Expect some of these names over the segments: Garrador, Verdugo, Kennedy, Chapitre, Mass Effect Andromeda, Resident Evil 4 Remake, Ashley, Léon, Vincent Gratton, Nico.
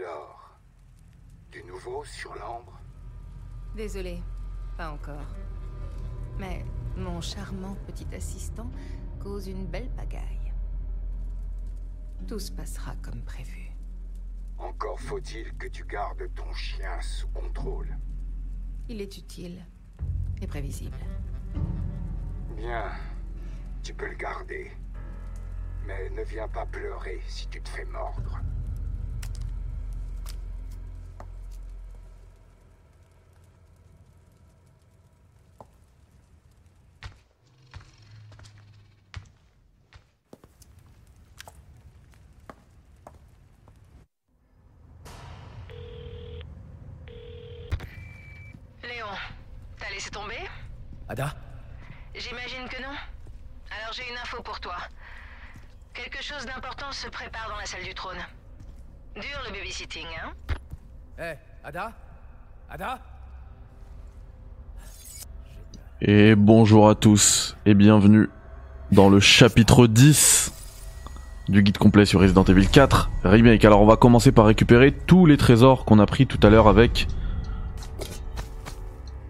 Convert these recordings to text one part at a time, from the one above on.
Alors, du nouveau sur l'ambre? Désolée, pas encore. Mais mon charmant petit assistant cause une belle pagaille. Tout se passera comme prévu. Encore faut-il que tu gardes ton chien sous contrôle. Il est utile et prévisible. Bien, tu peux le garder. Mais ne viens pas pleurer si tu te fais mordre. Léon, t'as laissé tomber? Ada? J'imagine que non. Alors j'ai une info pour toi. Quelque chose d'important se prépare dans la salle du trône. Dur le babysitting, hein? Hey, Ada? Ada? Et bonjour à tous, et bienvenue dans le chapitre 10 du guide complet sur Resident Evil 4 Remake. Alors on va commencer par récupérer tous les trésors qu'on a pris tout à l'heure avec...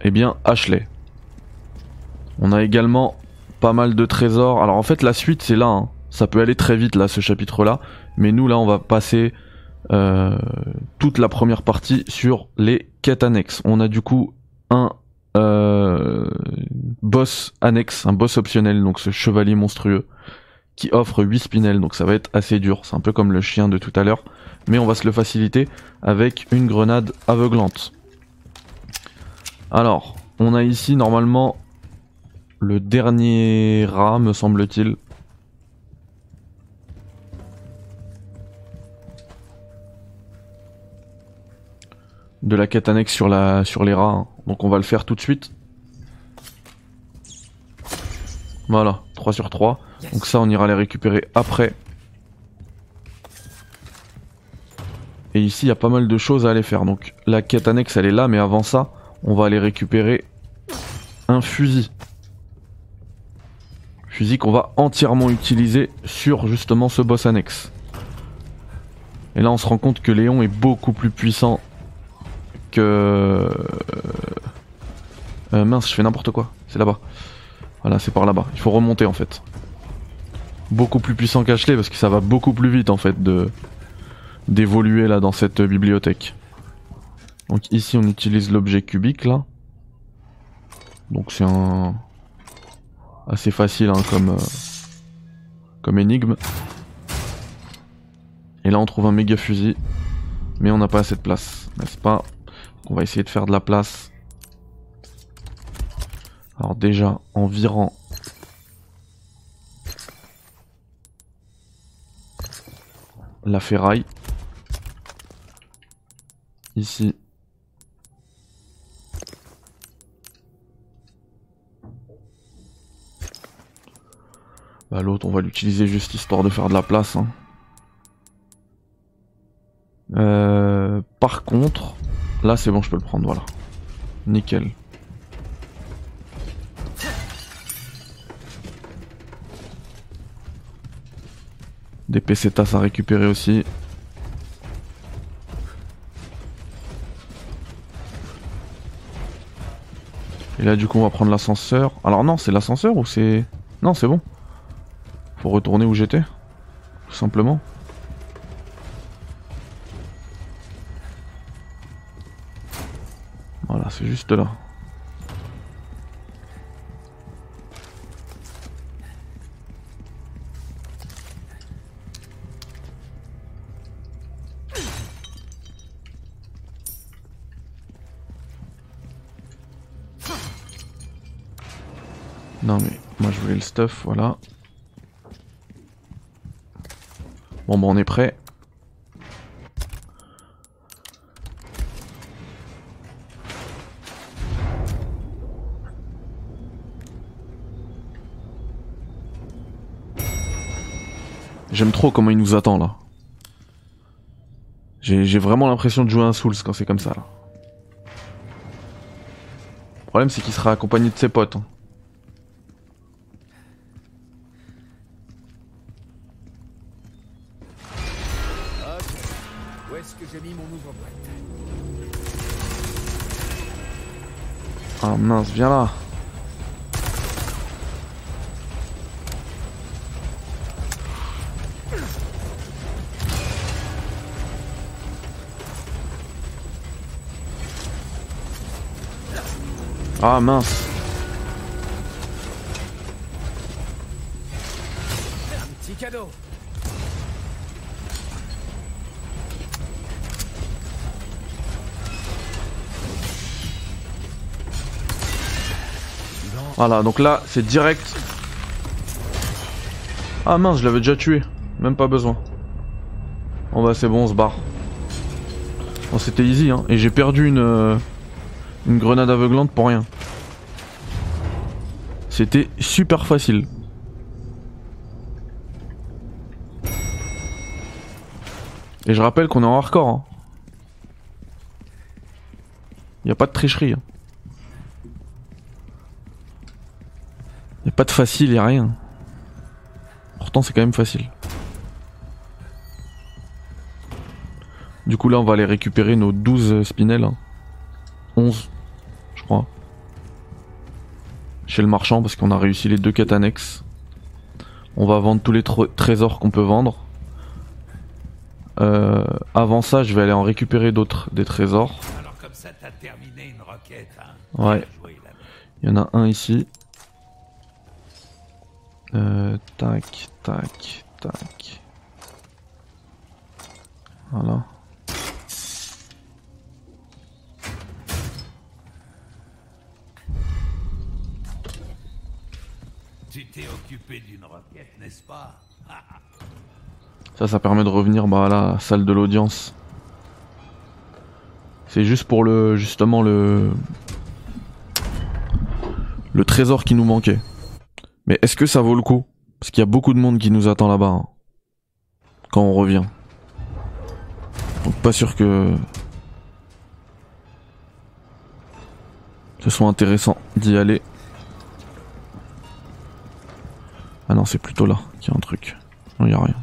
eh bien, Ashley. On a également pas mal de trésors. Alors en fait la suite c'est là, hein. Ça peut aller très vite là, ce chapitre là, mais nous là on va passer toute la première partie sur les quêtes annexes. On a du coup un boss annexe, un boss optionnel, donc ce chevalier monstrueux qui offre 8 spinels, donc ça va être assez dur, c'est un peu comme le chien de tout à l'heure, mais on va se le faciliter avec une grenade aveuglante. Alors, on a ici normalement le dernier rat me semble-t-il. De la quête annexe sur les rats, hein. Donc on va le faire tout de suite. Voilà, 3/3. Yes. Donc ça on ira les récupérer après. Et ici il y a pas mal de choses à aller faire. Donc la quête annexe elle est là, mais avant ça on va aller récupérer un fusil. Fusil qu'on va entièrement utiliser sur justement ce boss annexe. Et là on se rend compte que Léon est beaucoup plus puissant que... mince, je fais n'importe quoi, c'est là-bas. Voilà, c'est par là-bas, il faut remonter en fait. Beaucoup plus puissant qu'Ashley parce que ça va beaucoup plus vite en fait d'évoluer là dans cette bibliothèque. Donc ici on utilise l'objet cubique là. Donc c'est un... assez facile hein, comme énigme. Et là on trouve un méga fusil. Mais on n'a pas assez de place, n'est-ce pas? On va essayer de faire de la place. Alors déjà, en virant. La ferraille. Ici. Bah l'autre, on va l'utiliser juste histoire de faire de la place, hein. Par contre, là c'est bon, je peux le prendre, voilà. Nickel. Des pesetas à récupérer aussi. Et là du coup on va prendre l'ascenseur. Alors non, c'est l'ascenseur ou c'est... non, c'est bon. Faut retourner où j'étais, tout simplement. C'est juste là. Non mais moi je voulais le stuff, voilà. Bon on est prêt. J'aime trop comment il nous attend là. J'ai vraiment l'impression de jouer à un Souls quand c'est comme ça là. Le problème c'est qu'il sera accompagné de ses potes. Hein. Okay. parce que j'ai mis mon ouvre boîte. Oh mince, viens là. Ah mince. Un petit cadeau. Voilà, donc là c'est direct. Ah mince, je l'avais déjà tué. Même pas besoin. Bon bah c'est bon, on se barre. Bon, c'était easy hein. Et j'ai perdu une grenade aveuglante pour rien. C'était super facile. Et je rappelle qu'on est en hardcore. Hein. Y a pas de tricherie. Hein. Y a pas de facile et rien. Pourtant c'est quand même facile. Du coup là on va aller récupérer nos 12 spinels. Hein. 11 je crois. Chez le marchand parce qu'on a réussi les deux quêtes annexes. On va vendre tous les trésors qu'on peut vendre. Avant ça je vais aller en récupérer d'autres, des trésors. Alors comme ça t'as terminé une roquette, hein. Ouais. Il y en a un ici. Tac, tac, tac. Voilà. Tu t'es occupé d'une requête, n'est-ce pas? Ça permet de revenir à la salle de l'audience. C'est juste pour le justement le trésor qui nous manquait. Mais est-ce que ça vaut le coup? Parce qu'il y a beaucoup de monde qui nous attend là-bas hein, quand on revient. Donc pas sûr que ce soit intéressant d'y aller. Ah non, c'est plutôt là qu'il y a un truc. Non, il n'y a rien.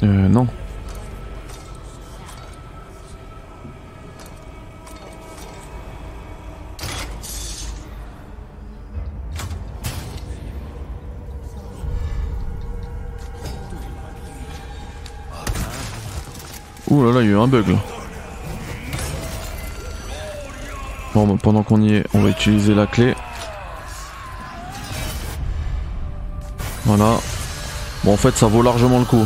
Non. Ouh là là, il y a eu un bug là. Bon, bah, pendant qu'on y est, on va utiliser la clé. Voilà. Bon, en fait, ça vaut largement le coup.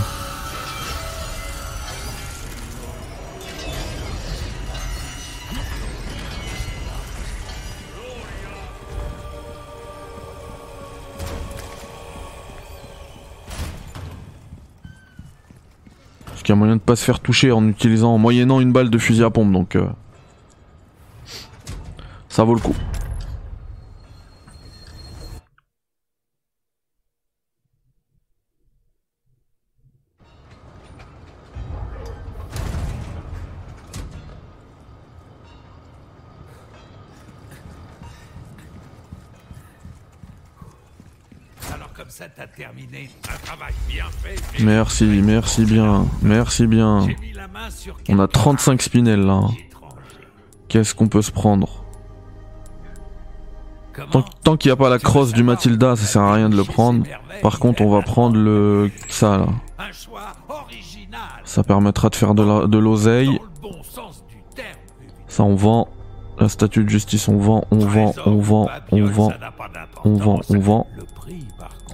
Parce qu'il y a moyen de pas se faire toucher en utilisant, en moyennant une balle de fusil à pompe, donc ça vaut le coup. Merci, merci bien, merci bien. On a 35 spinels là. Qu'est-ce qu'on peut se prendre? Tant qu'il n'y a pas la crosse du Matilda, ça sert à rien de le prendre. Par contre, on va prendre le... ça là. Ça permettra de faire de l'oseille. Ça on vend. La statue de justice on vend, on vend, on vend, on vend, on vend, on vend.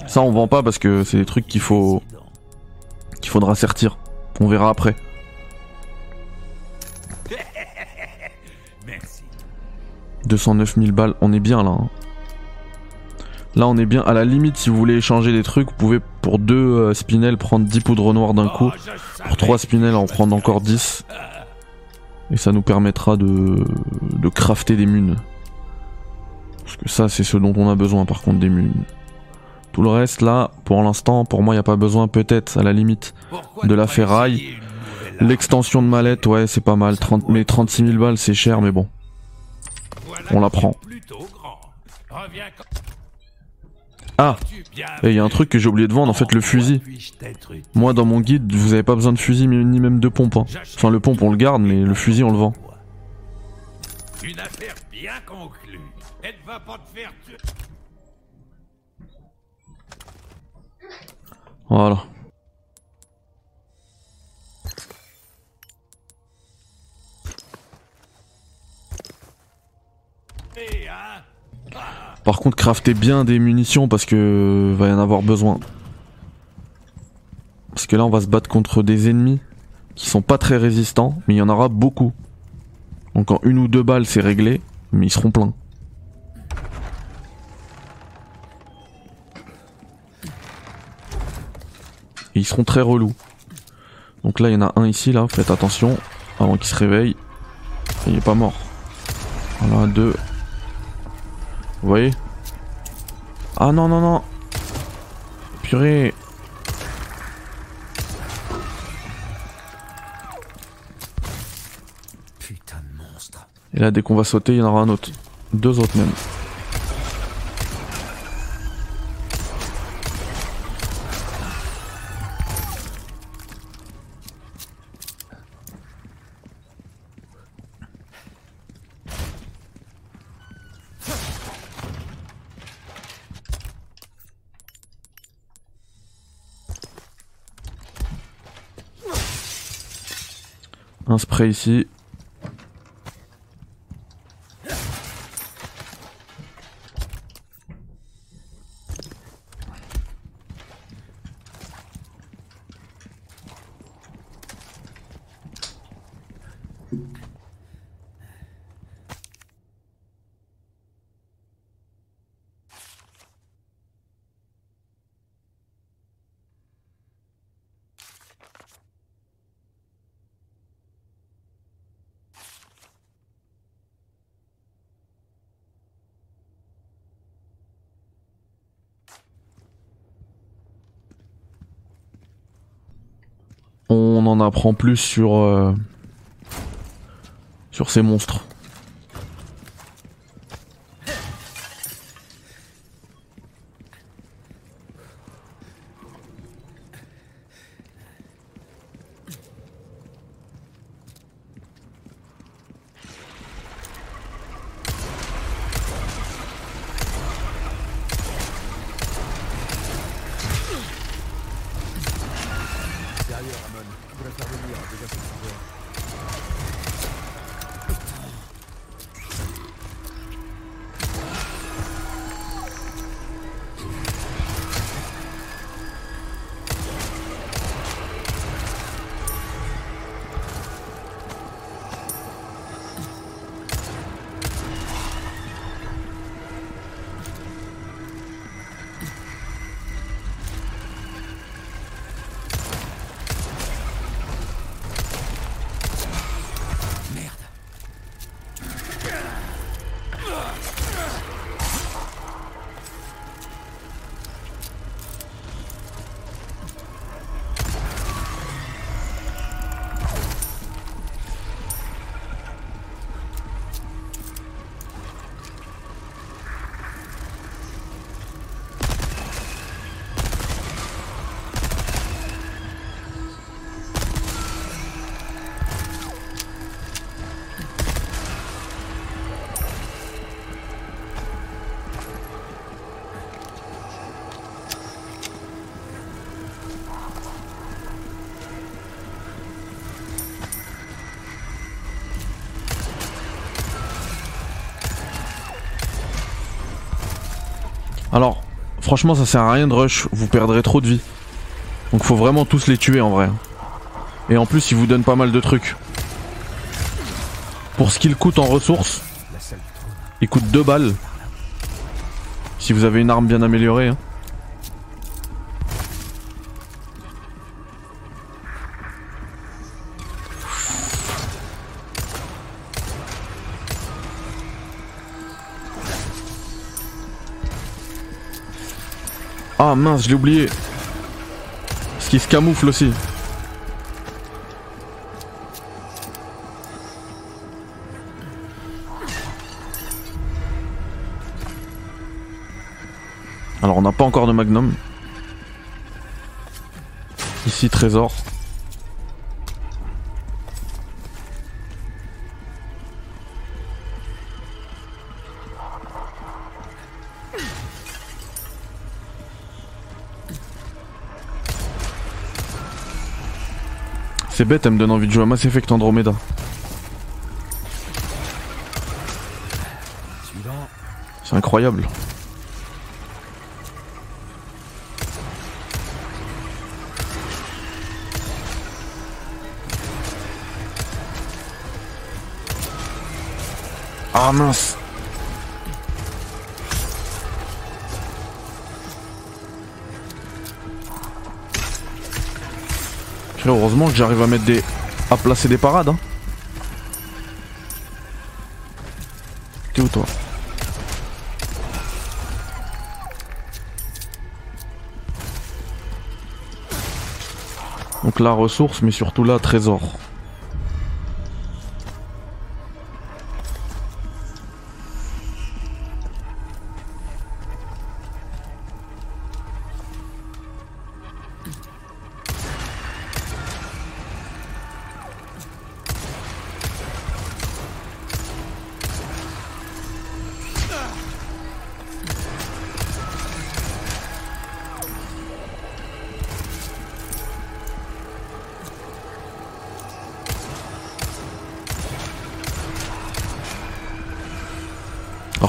Ça on vend pas parce que c'est des trucs qu'il faudra sortir. On verra après. Merci. 209 000 balles, on est bien là. Hein. Là on est bien à la limite, si vous voulez échanger des trucs, vous pouvez pour 2 spinels prendre 10 poudres noires d'un coup. Pour 3 spinels en prendre encore 10. Et ça nous permettra de crafter des munes. Parce que ça c'est ce dont on a besoin par contre, des munes. Tout le reste là, pour l'instant, pour moi il n'y a pas besoin, peut-être à la limite de la ferraille. L'extension de mallette, ouais c'est pas mal, 30, mais 36 000 balles c'est cher mais bon. On la prend. Ah, et il y a un truc que j'ai oublié de vendre, en fait le fusil. Moi dans mon guide, vous avez pas besoin de fusil ni même de pompe. Hein. Enfin le pompe on le garde, mais le fusil on le vend. Une affaire bien conclue. Elle va pas te faire tuer. Voilà. Par contre, craftez bien des munitions parce que va y en avoir besoin. Parce que là, on va se battre contre des ennemis qui sont pas très résistants, mais il y en aura beaucoup. Donc en 1 ou 2 balles, c'est réglé, mais ils seront pleins. Et ils seront très relous. Donc là, il y en a un ici, là. Faites attention avant qu'il se réveille. Il est pas mort. Voilà, 2. Vous voyez? Ah non, non, non! Purée! Putain de monstre! Et là, dès qu'on va sauter, il y en aura un autre. 2 autres même. Un spray ici. On en apprend plus sur ces monstres. Alors, franchement ça sert à rien de rush, vous perdrez trop de vie. Donc faut vraiment tous les tuer en vrai. Et en plus ils vous donnent pas mal de trucs. Pour ce qu'ils coûtent en ressources, ils coûtent 2 balles. Si vous avez une arme bien améliorée. Hein. Ah mince, je l'ai oublié. Parce qu'il se camoufle aussi. Alors on n'a pas encore de magnum. Ici trésor. C'est bête, elle me donne envie de jouer à Mass Effect Andromeda. C'est incroyable. Ah mince. Heureusement que j'arrive à mettre des... à placer des parades. Hein. T'es où toi? Donc là ressources, mais surtout là trésor.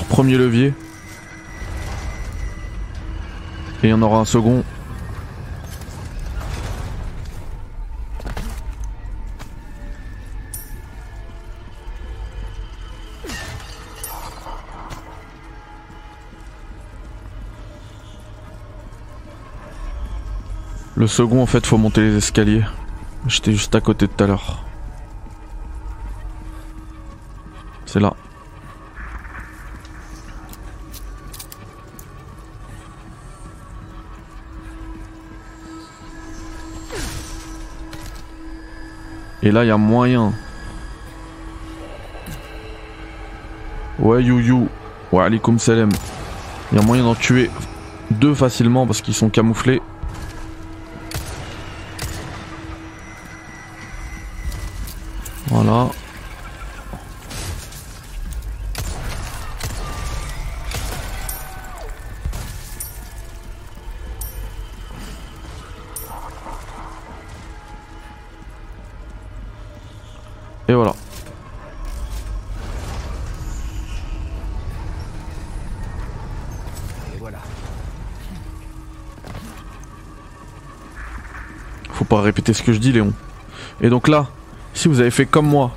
Premier levier. Et il y en aura un second. Le second en fait faut monter les escaliers. J'étais juste à côté de tout à l'heure. C'est là. Et là, il y a moyen. Ouais, you. Wa alaikum salam. Il y a moyen d'en tuer deux facilement parce qu'ils sont camouflés. Voilà. Et voilà. Faut pas répéter ce que je dis, Léon. Et donc là, si vous avez fait comme moi,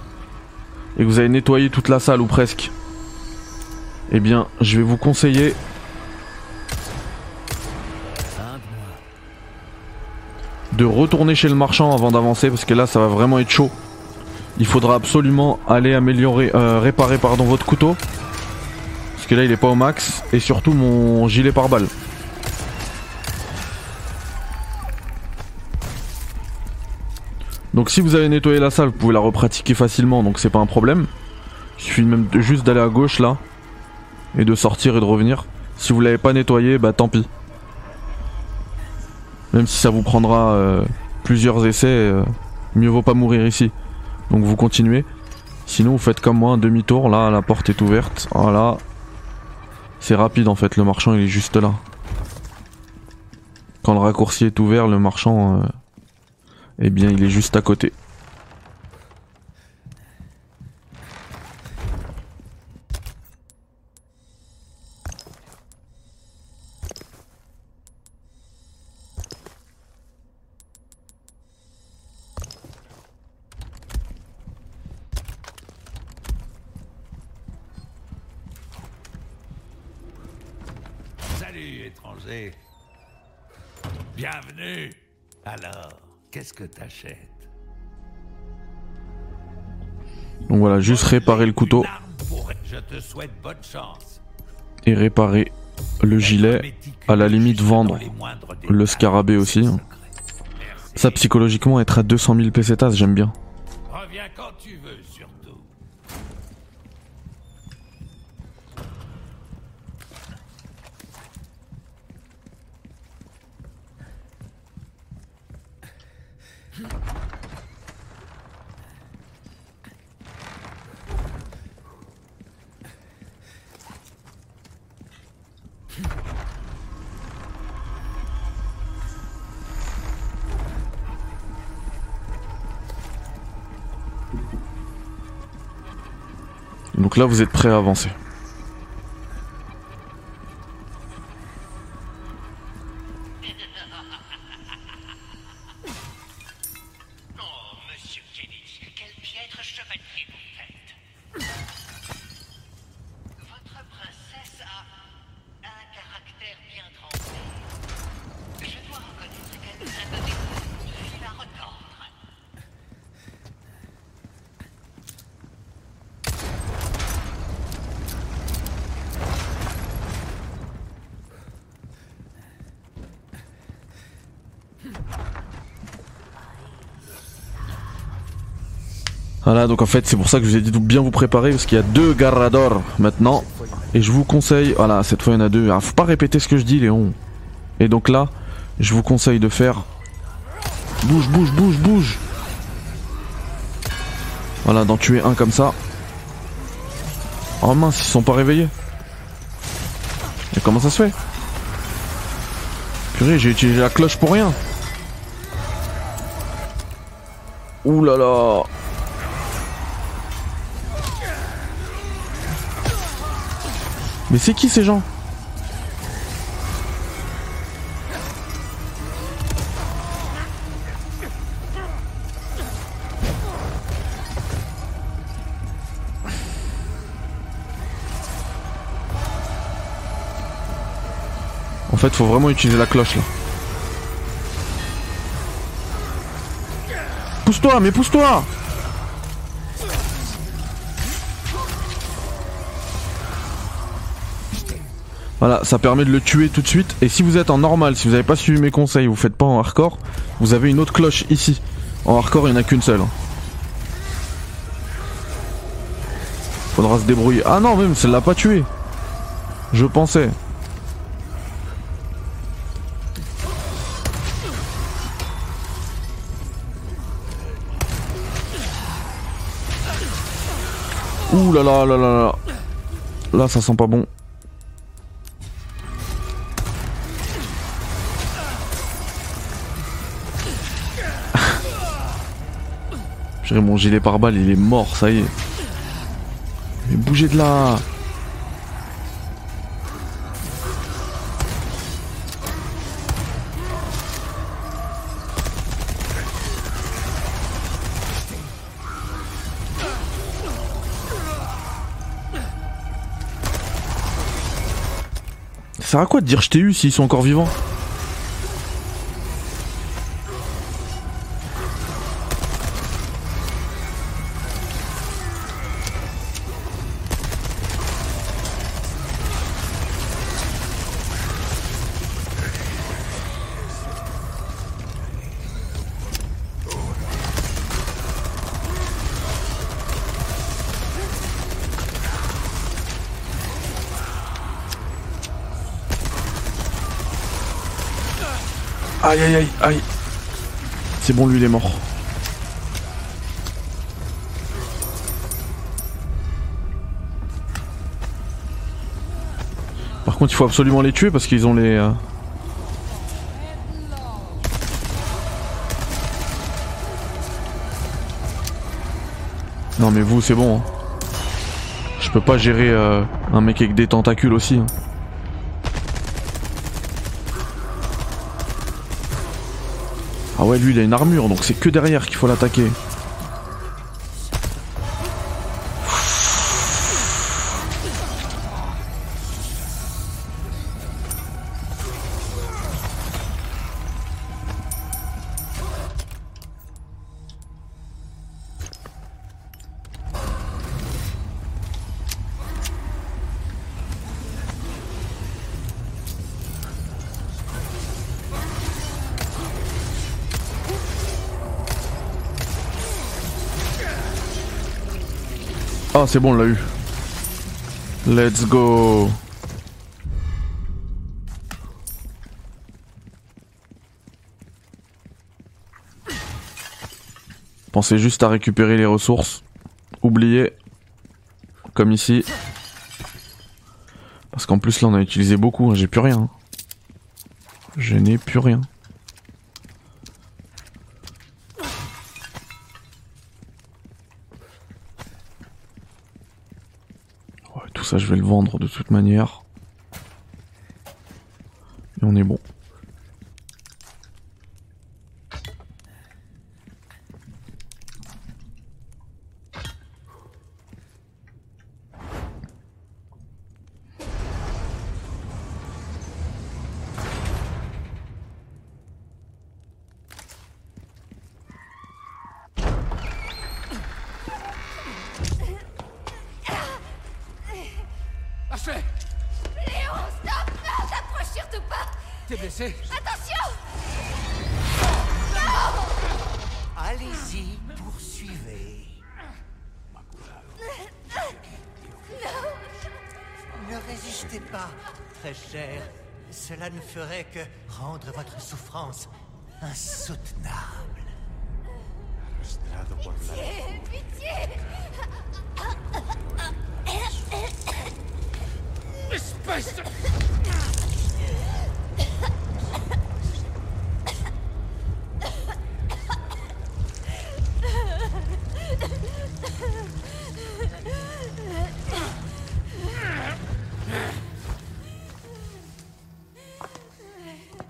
et que vous avez nettoyé toute la salle ou presque, eh bien, je vais vous conseiller... de retourner chez le marchand avant d'avancer, parce que là, ça va vraiment être chaud. Il faudra absolument aller réparer votre couteau. Parce que là il est pas au max. Et surtout mon gilet pare-balles. Donc si vous avez nettoyé la salle, vous pouvez la repratiquer facilement. Donc c'est pas un problème. Il suffit même juste d'aller à gauche là. Et de sortir et de revenir. Si vous l'avez pas nettoyé, bah tant pis. Même si ça vous prendra plusieurs essais, mieux vaut pas mourir ici. Donc vous continuez. Sinon vous faites comme moi un demi-tour. Là la porte est ouverte. Voilà. C'est rapide en fait. Le marchand il est juste là. Quand le raccourci est ouvert, le marchand... eh bien il est juste à côté. étranger. Bienvenue. Alors, qu'est-ce que t'achètes? Donc voilà, juste réparer le couteau. Je te souhaite bonne chance. Et réparer le gilet, à la limite vendre le scarabée aussi. Ça psychologiquement être à 200 000 pesetas, j'aime bien. Reviens quand tu veux surtout. Donc là vous êtes prêts à avancer. Oh monsieur Kennedy, quel piètre chevalerie vous faites. Votre princesse a un caractère bien trempé. Je dois reconnaître qu'elle nous a donné beaucoup de fil à retordre. Voilà, donc en fait c'est pour ça que je vous ai dit de bien vous préparer, parce qu'il y a 2 Garrador maintenant. Et je vous conseille, voilà, cette fois il y en a 2. Alors, faut pas répéter ce que je dis, Léon. Et donc là, je vous conseille de faire bouge, bouge, bouge, bouge. Voilà, d'en tuer un comme ça. Oh mince, ils sont pas réveillés. Et comment ça se fait? Purée, j'ai utilisé la cloche pour rien. Ouh là là. Mais c'est qui ces gens? En fait, faut vraiment utiliser la cloche là. Pousse-toi, mais pousse-toi! Voilà, ça permet de le tuer tout de suite. Et si vous êtes en normal, si vous n'avez pas suivi mes conseils, vous faites pas en hardcore, vous avez une autre cloche ici. En hardcore, il n'y en a qu'une seule. Faudra se débrouiller. Ah non, même, ça l'a pas tué. Je pensais. Ouh là là là là là. Là, ça sent pas bon. Mon gilet pare-balles il est mort, ça y est. Mais bougez de là. Ça sert à quoi de dire je t'ai eu s'ils sont encore vivants? Aïe aïe aïe aïe. C'est bon, lui il est mort. Par contre il faut absolument les tuer parce qu'ils ont les... Non mais vous c'est bon hein. Je peux pas gérer un mec avec des tentacules aussi hein. Ah ouais, lui il a une armure, donc c'est que derrière qu'il faut l'attaquer. Ah, c'est bon, on l'a eu. Let's go. Pensez juste à récupérer les ressources. Oubliez. Comme ici. Parce qu'en plus là on a utilisé beaucoup, hein. J'ai plus rien. Je n'ai plus rien. Ouais, tout ça je vais le vendre de toute manière. Et on est bon.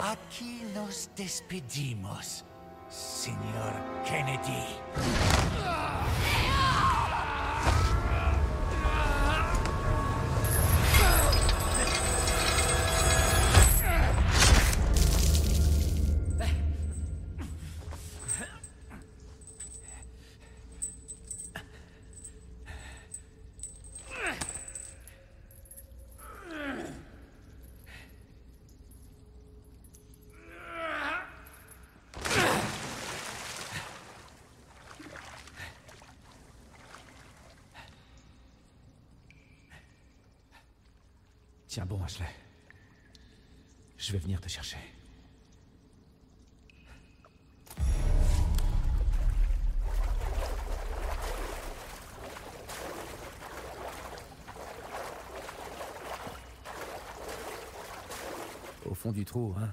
Aquí nos despedimos, señor Kennedy. Tiens bon, Ashley. Je vais venir te chercher. Au fond du trou, hein?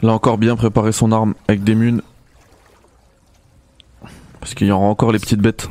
Là encore bien préparer son arme avec des munes. Parce qu'il y aura encore les petites bêtes.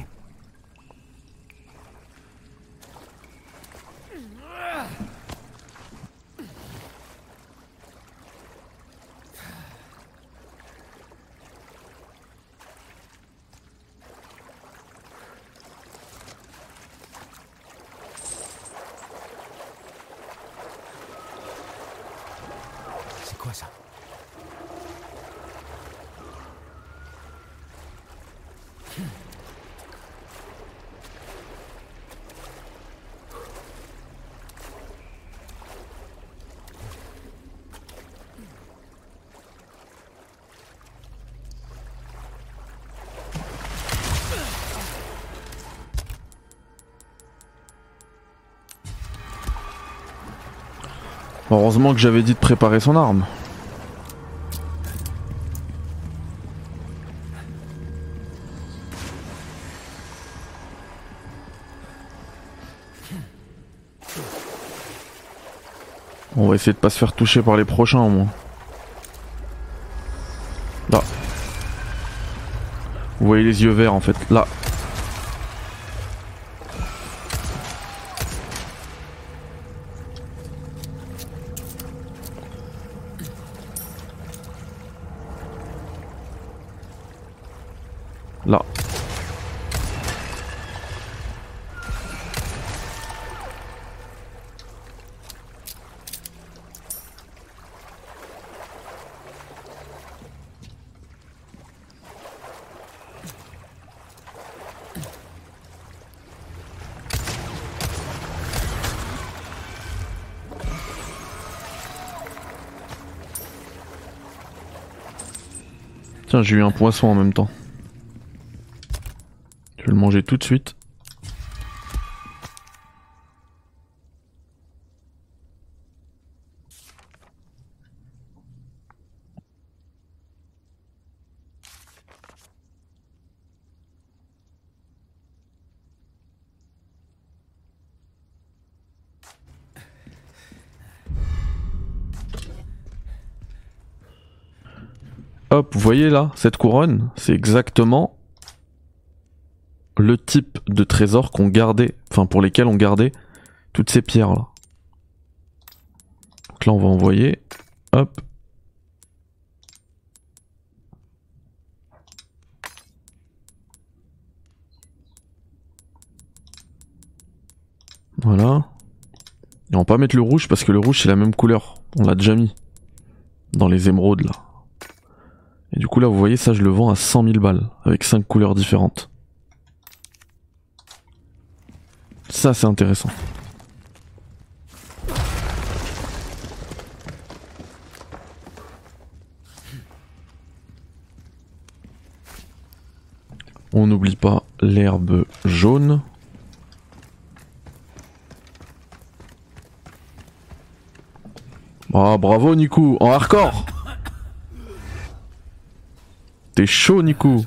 Heureusement que j'avais dit de préparer son arme. On va essayer de pas se faire toucher par les prochains au moins. Là. Vous voyez les yeux verts en fait, là. Tiens, j'ai eu un poisson en même temps. Je vais le manger tout de suite. Hop, vous voyez là, cette couronne, c'est exactement le type de trésor qu'on gardait, enfin pour lesquels on gardait toutes ces pierres là. Donc là on va envoyer, hop. Voilà. Et on va pas mettre le rouge parce que le rouge c'est la même couleur, on l'a déjà mis dans les émeraudes là. Et du coup là vous voyez ça je le vends à 100 000 balles avec 5 couleurs différentes. Ça c'est intéressant. On n'oublie pas l'herbe jaune. Ah bravo Nico, en hardcore. T'es chaud Nico.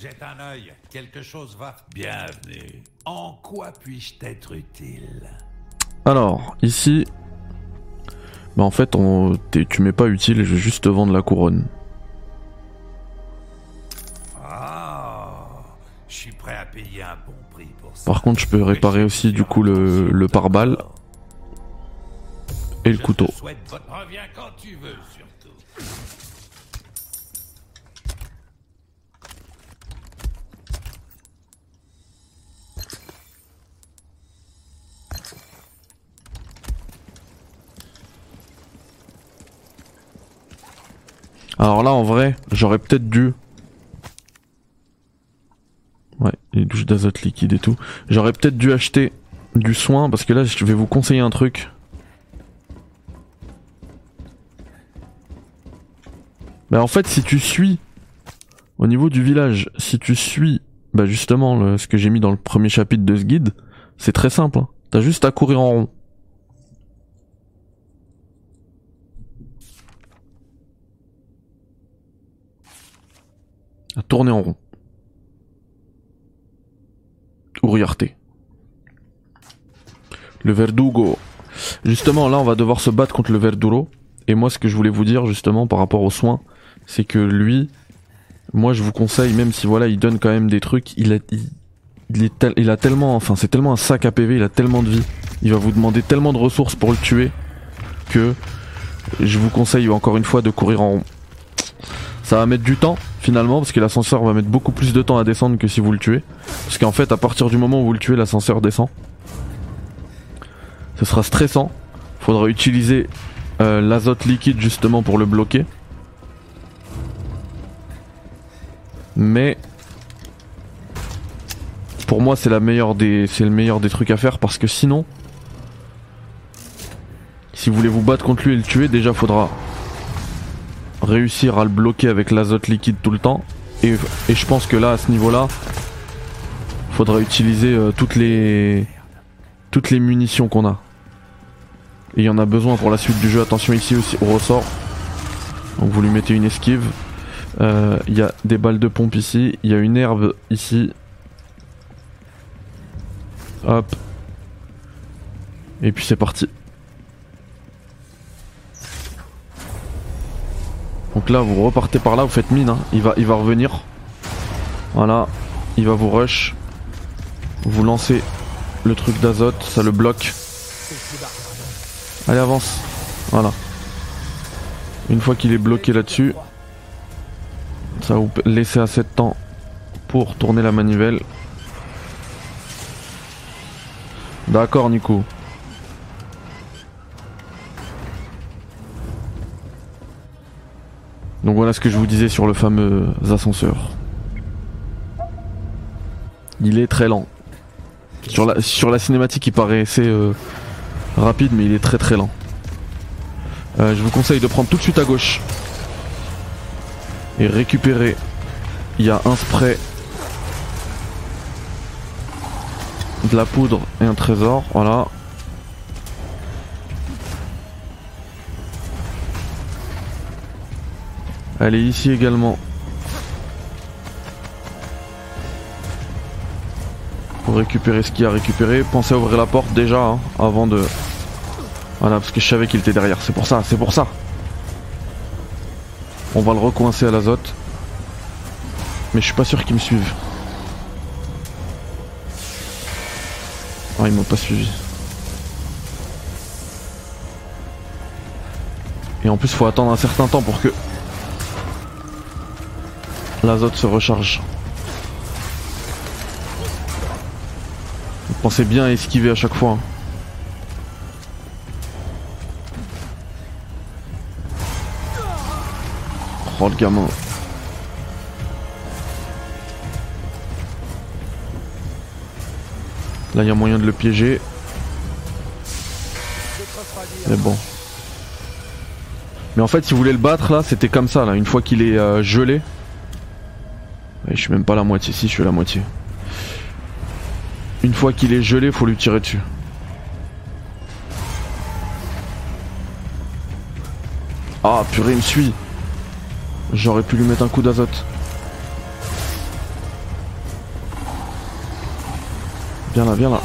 Jette un œil, quelque chose va. Bienvenue. En quoi puis-je t'être utile? Alors, ici. Bah en fait, tu m'es pas utile, je vais juste te vendre la couronne. Oh, je suis prêt à payer un bon prix pour ça. Par contre, je peux réparer aussi du coup le pare-balles. Et le couteau. Reviens quand tu veux, surtout. Alors là en vrai, j'aurais peut-être dû... Ouais, les douches d'azote liquide et tout. J'aurais peut-être dû acheter du soin parce que là je vais vous conseiller un truc. Bah en fait si tu suis, au niveau du village, si tu suis bah justement ce que j'ai mis dans le premier chapitre de ce guide, c'est très simple. Hein. T'as juste à courir en rond. À tourner en rond. Ou riarter. Le Verdugo. Justement, là, on va devoir se battre contre le Verdugo. Et moi, ce que je voulais vous dire, justement, par rapport aux soins, c'est que lui, moi, je vous conseille, même si, voilà, il donne quand même des trucs, il a tellement... Enfin, c'est tellement un sac à PV, il a tellement de vie. Il va vous demander tellement de ressources pour le tuer que je vous conseille, encore une fois, de courir en rond. Ça va mettre du temps finalement parce que l'ascenseur va mettre beaucoup plus de temps à descendre que si vous le tuez. Parce qu'en fait à partir du moment où vous le tuez l'ascenseur descend. Ce sera stressant. Faudra utiliser l'azote liquide justement pour le bloquer. Mais pour moi c'est le meilleur des trucs à faire parce que sinon si vous voulez vous battre contre lui et le tuer déjà faudra... réussir à le bloquer avec l'azote liquide tout le temps et je pense que là à ce niveau là faudra utiliser toutes les munitions qu'on a et il y en a besoin pour la suite du jeu. Attention ici aussi au ressort donc vous lui mettez une esquive, il y a des balles de pompe ici, il y a une herbe ici hop et puis c'est parti. Donc là vous repartez par là, vous faites mine, hein. Il va revenir. Voilà, il va vous rush. Vous lancez le truc d'azote, ça le bloque. Allez avance, voilà. Une fois qu'il est bloqué là-dessus, ça va vous laisser assez de temps pour tourner la manivelle. D'accord Nico. Donc voilà ce que je vous disais sur le fameux ascenseur. Il est très lent. Sur la cinématique il paraissait rapide, mais il est très lent. Je vous conseille de prendre tout de suite à gauche et récupérer. Il y a un spray, de la poudre et un trésor, voilà. Elle est ici également. Pour récupérer ce qu'il y a à récupérer, pensez à ouvrir la porte déjà hein, avant de... Voilà, parce que je savais qu'il était derrière, c'est pour ça, c'est pour ça. On va le recoincer à l'azote. Mais je suis pas sûr qu'ils me suivent. Ah, ils m'ont pas suivi. Et en plus faut attendre un certain temps pour que l'azote se recharge. Pensez bien à esquiver à chaque fois. Oh le gamin. Là il y a moyen de le piéger. Mais bon. Mais en fait si vous voulez le battre là, c'était comme ça là, une fois qu'il est gelé. Et je suis même pas la moitié, si je suis la moitié. Une fois qu'il est gelé, faut lui tirer dessus. Ah purée, il me suit. J'aurais pu lui mettre un coup d'azote. Viens là, viens là.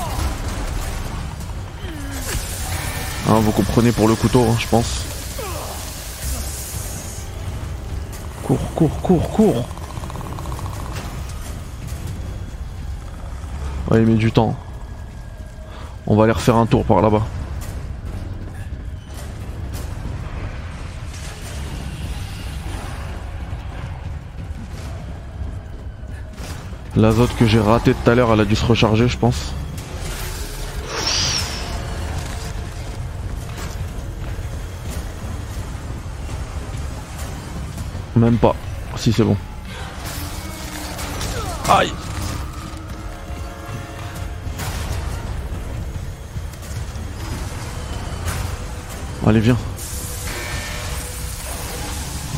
Hein, vous comprenez pour le couteau, hein, je pense. Cours, cours, cours, cours. Ouais, il met du temps. On va aller refaire un tour par là-bas. L'azote que j'ai raté tout à l'heure, elle a dû se recharger, je pense. Même pas. Si, c'est bon. Aïe! Allez, viens.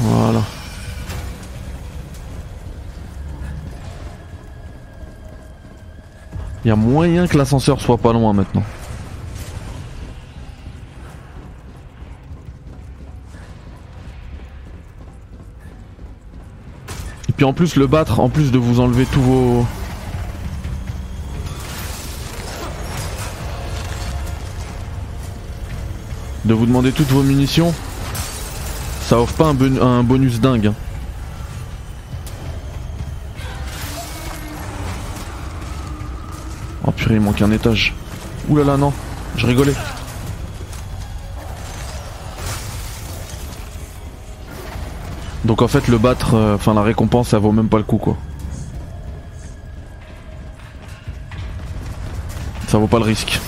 Voilà. Il y a moyen que l'ascenseur soit pas loin maintenant. Et puis en plus le battre, en plus de vous enlever tous vos... De vous demander toutes vos munitions, ça offre pas un bonus dingue. Oh purée, il manque un étage. Ouh là là, non, je rigolais. Donc en fait le battre, enfin la récompense, ça vaut même pas le coup quoi. Ça vaut pas le risque.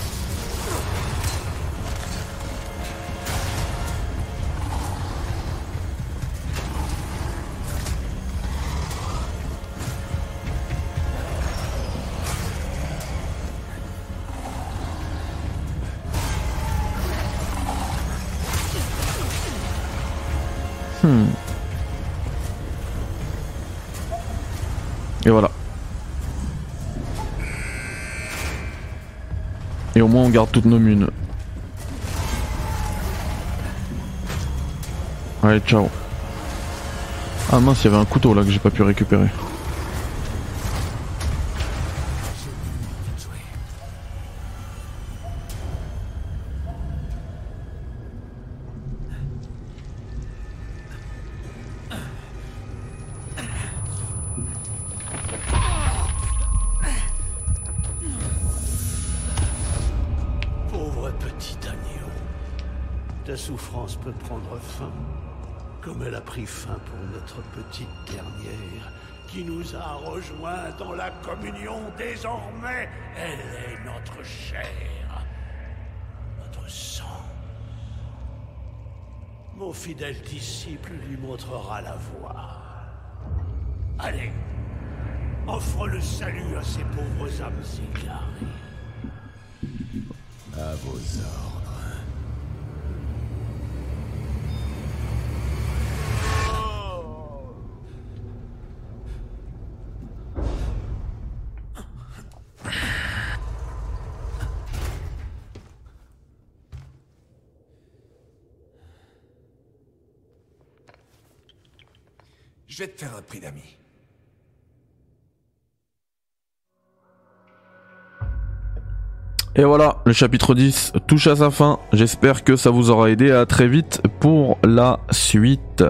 Et voilà. Et au moins on garde toutes nos munes. Allez, ciao. Ah mince, il y avait un couteau là que j'ai pas pu récupérer. Souffrance peut prendre fin. Comme elle a pris fin pour notre petite dernière, qui nous a rejoints dans la communion désormais. Elle est notre chair, notre sang. Mon fidèle disciple lui montrera la voie. Allez, offre le salut à ces pauvres âmes égarées. À vos ordres. Je vais te faire un prix d'amis. Et voilà, le chapitre 10 touche à sa fin. J'espère que ça vous aura aidé. À très vite pour la suite.